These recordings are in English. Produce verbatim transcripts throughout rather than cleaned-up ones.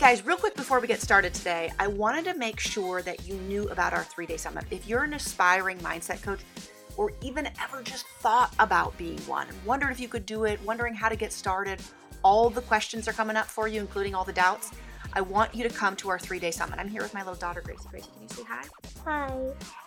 guys, real quick before we get started today, I wanted to make sure that you knew about our three-day summit. If you're an aspiring mindset coach or even ever just thought about being one, and wondered if you could do it, wondering how to get started, all the questions are coming up for you, including all the doubts. I want you to come to our three-day summit. I'm here with my little daughter, Gracie. Gracie, can you say hi? Hi.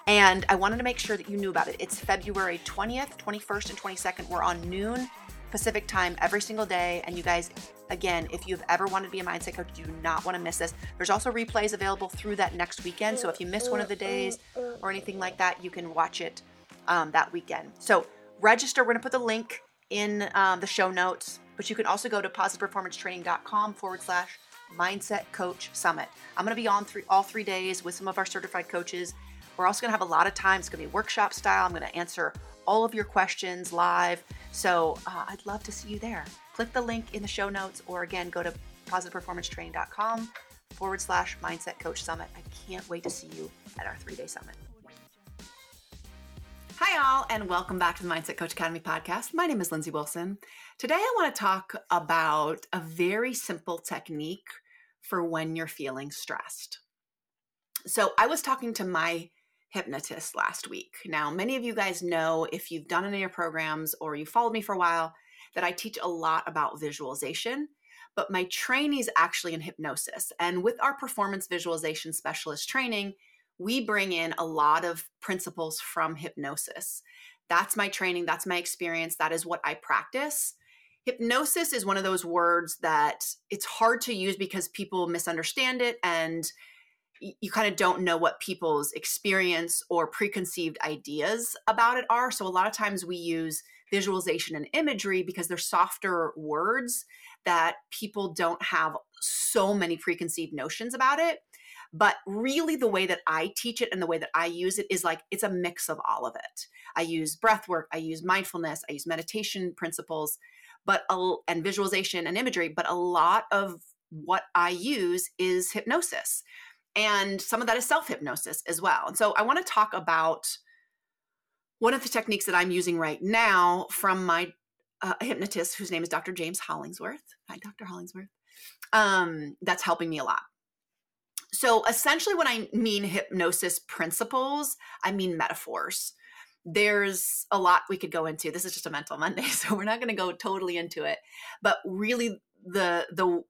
And I wanted to make sure that you knew about it. It's February twentieth, twenty-first, and twenty-second. We're on noon Pacific time every single day. And you guys, again, if you've ever wanted to be a mindset coach, you do not want to miss this. There's also replays available through that next weekend. So if you miss one of the days or anything like that, you can watch it um, that weekend. So register. We're going to put the link in um, the show notes, but you can also go to positiveperformancetraining.com forward slash Mindset Coach Summit. I'm going to be on through all three days with some of our certified coaches. We're also going to have a lot of time. It's going to be workshop style. I'm going to answer all of your questions live. So uh, I'd love to see you there. Click the link in the show notes, or again, go to positiveperformancetraining.com forward slash Mindset Coach Summit. I can't wait to see you at our three-day summit. Hi, all, and welcome back to the Mindset Coach Academy podcast. My name is Lindsey Wilson. Today, I want to talk about a very simple technique for when you're feeling stressed. So I was talking to my hypnotist last week. Now, many of you guys know, if you've done any of your programs or you followed me for a while, that I teach a lot about visualization, but my training is actually in hypnosis. And with our performance visualization specialist training, we bring in a lot of principles from hypnosis. That's my training. That's my experience. That is what I practice. Hypnosis is one of those words that it's hard to use because people misunderstand it, and you kind of don't know what people's experience or preconceived ideas about it are. So a lot of times we use visualization and imagery because they're softer words that people don't have so many preconceived notions about it. But really the way that I teach it and the way that I use it is like, it's a mix of all of it. I use breath work, I use mindfulness, I use meditation principles, but a, and visualization and imagery, but a lot of what I use is hypnosis. And some of that is self-hypnosis as well. And so I want to talk about one of the techniques that I'm using right now from my uh, hypnotist, whose name is Doctor James Hollingsworth. Hi, Doctor Hollingsworth. Um, that's helping me a lot. So essentially when I mean hypnosis principles, I mean metaphors. There's a lot we could go into. This is just a Mental Monday, so we're not going to go totally into it. But really the the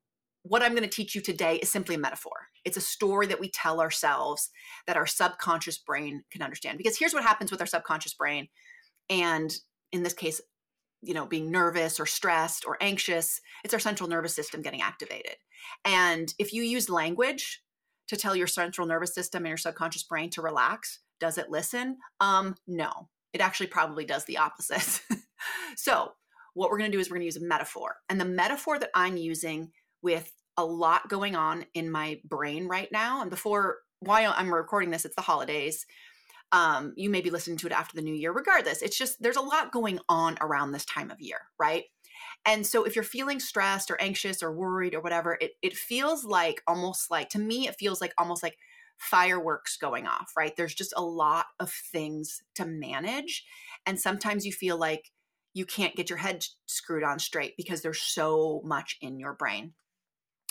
what I'm going to teach you today is simply a metaphor. It's a story that we tell ourselves that our subconscious brain can understand. Because here's what happens with our subconscious brain. And in this case, you know, being nervous or stressed or anxious, it's our central nervous system getting activated. And if you use language to tell your central nervous system and your subconscious brain to relax, does it listen? Um, no, it actually probably does the opposite. So what we're going to do is we're going to use a metaphor. And the metaphor that I'm using, with a lot going on in my brain right now, and before, while I'm recording this, it's the holidays. Um, you may be listening to it after the new year. Regardless, it's just, there's a lot going on around this time of year, right? And so if you're feeling stressed or anxious or worried or whatever, it it feels like almost like, to me, it feels like almost like fireworks going off, right? There's just a lot of things to manage. And sometimes you feel like you can't get your head screwed on straight because there's so much in your brain.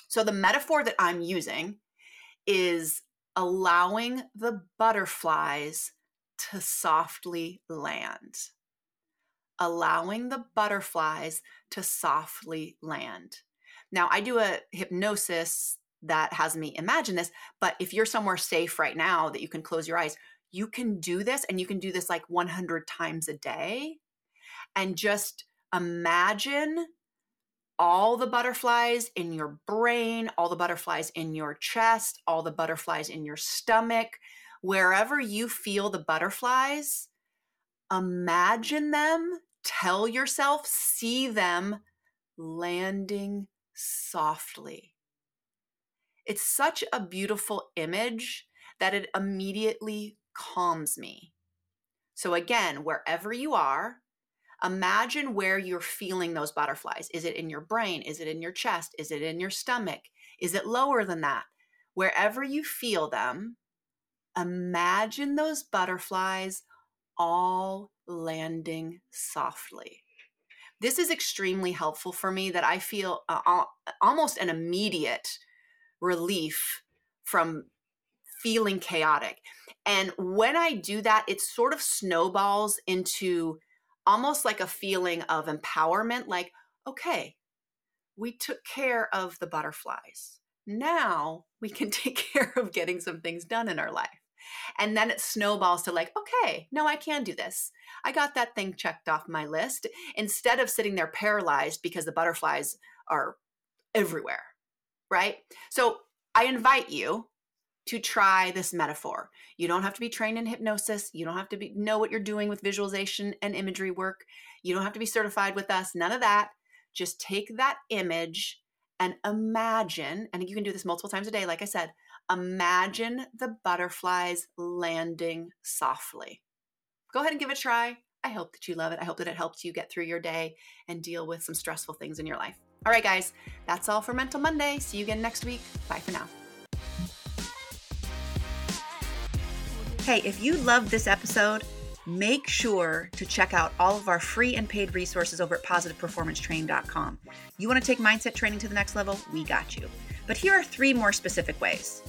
So the metaphor that I'm using is allowing the butterflies to softly land. Allowing the butterflies to softly land. Now, I do a hypnosis that has me imagine this, but if you're somewhere safe right now that you can close your eyes, you can do this, and you can do this like one hundred times a day, and just imagine all the butterflies in your brain, all the butterflies in your chest, all the butterflies in your stomach, wherever you feel the butterflies, imagine them, tell yourself, see them landing softly. It's such a beautiful image that it immediately calms me. So again, wherever you are, imagine where you're feeling those butterflies. Is it in your brain? Is it in your chest? Is it in your stomach? Is it lower than that? Wherever you feel them, imagine those butterflies all landing softly. This is extremely helpful for me, that I feel uh, almost an immediate relief from feeling chaotic. And when I do that, it sort of snowballs into almost like a feeling of empowerment, like, okay, we took care of the butterflies. Now we can take care of getting some things done in our life. And then it snowballs to like, okay, no, I can do this. I got that thing checked off my list instead of sitting there paralyzed because the butterflies are everywhere, right? So I invite you to try this metaphor. You don't have to be trained in hypnosis. You don't have to be, know what you're doing with visualization and imagery work. You don't have to be certified with us, none of that. Just take that image and imagine, and you can do this multiple times a day, like I said, imagine the butterflies landing softly. Go ahead and give it a try. I hope that you love it. I hope that it helps you get through your day and deal with some stressful things in your life. All right, guys, that's all for Mental Monday. See you again next week. Bye for now. Hey, if you loved this episode, make sure to check out all of our free and paid resources over at positive performance training dot com. You want to take mindset training to the next level? We got you. But here are three more specific ways.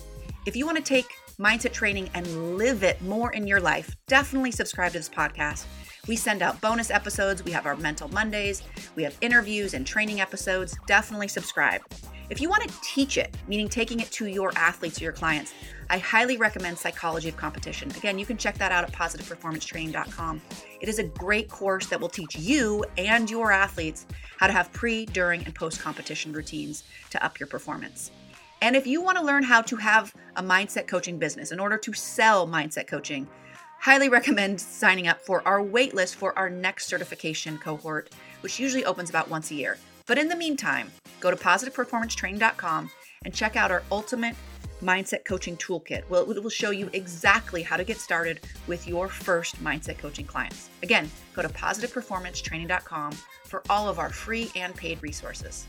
If you want to take mindset training and live it more in your life, definitely subscribe to this podcast. We send out bonus episodes. We have our Mental Mondays. We have interviews and training episodes. Definitely subscribe. If you want to teach it, meaning taking it to your athletes or your clients, I highly recommend Psychology of Competition. Again, you can check that out at positive performance training dot com. It is a great course that will teach you and your athletes how to have pre, during, and post-competition routines to up your performance. And if you want to learn how to have a mindset coaching business in order to sell mindset coaching, highly recommend signing up for our waitlist for our next certification cohort, which usually opens about once a year. But in the meantime, go to positive performance training dot com and check out our Ultimate Mindset Coaching Toolkit. Well, it will show you exactly how to get started with your first mindset coaching clients. Again, go to positive performance training dot com for all of our free and paid resources.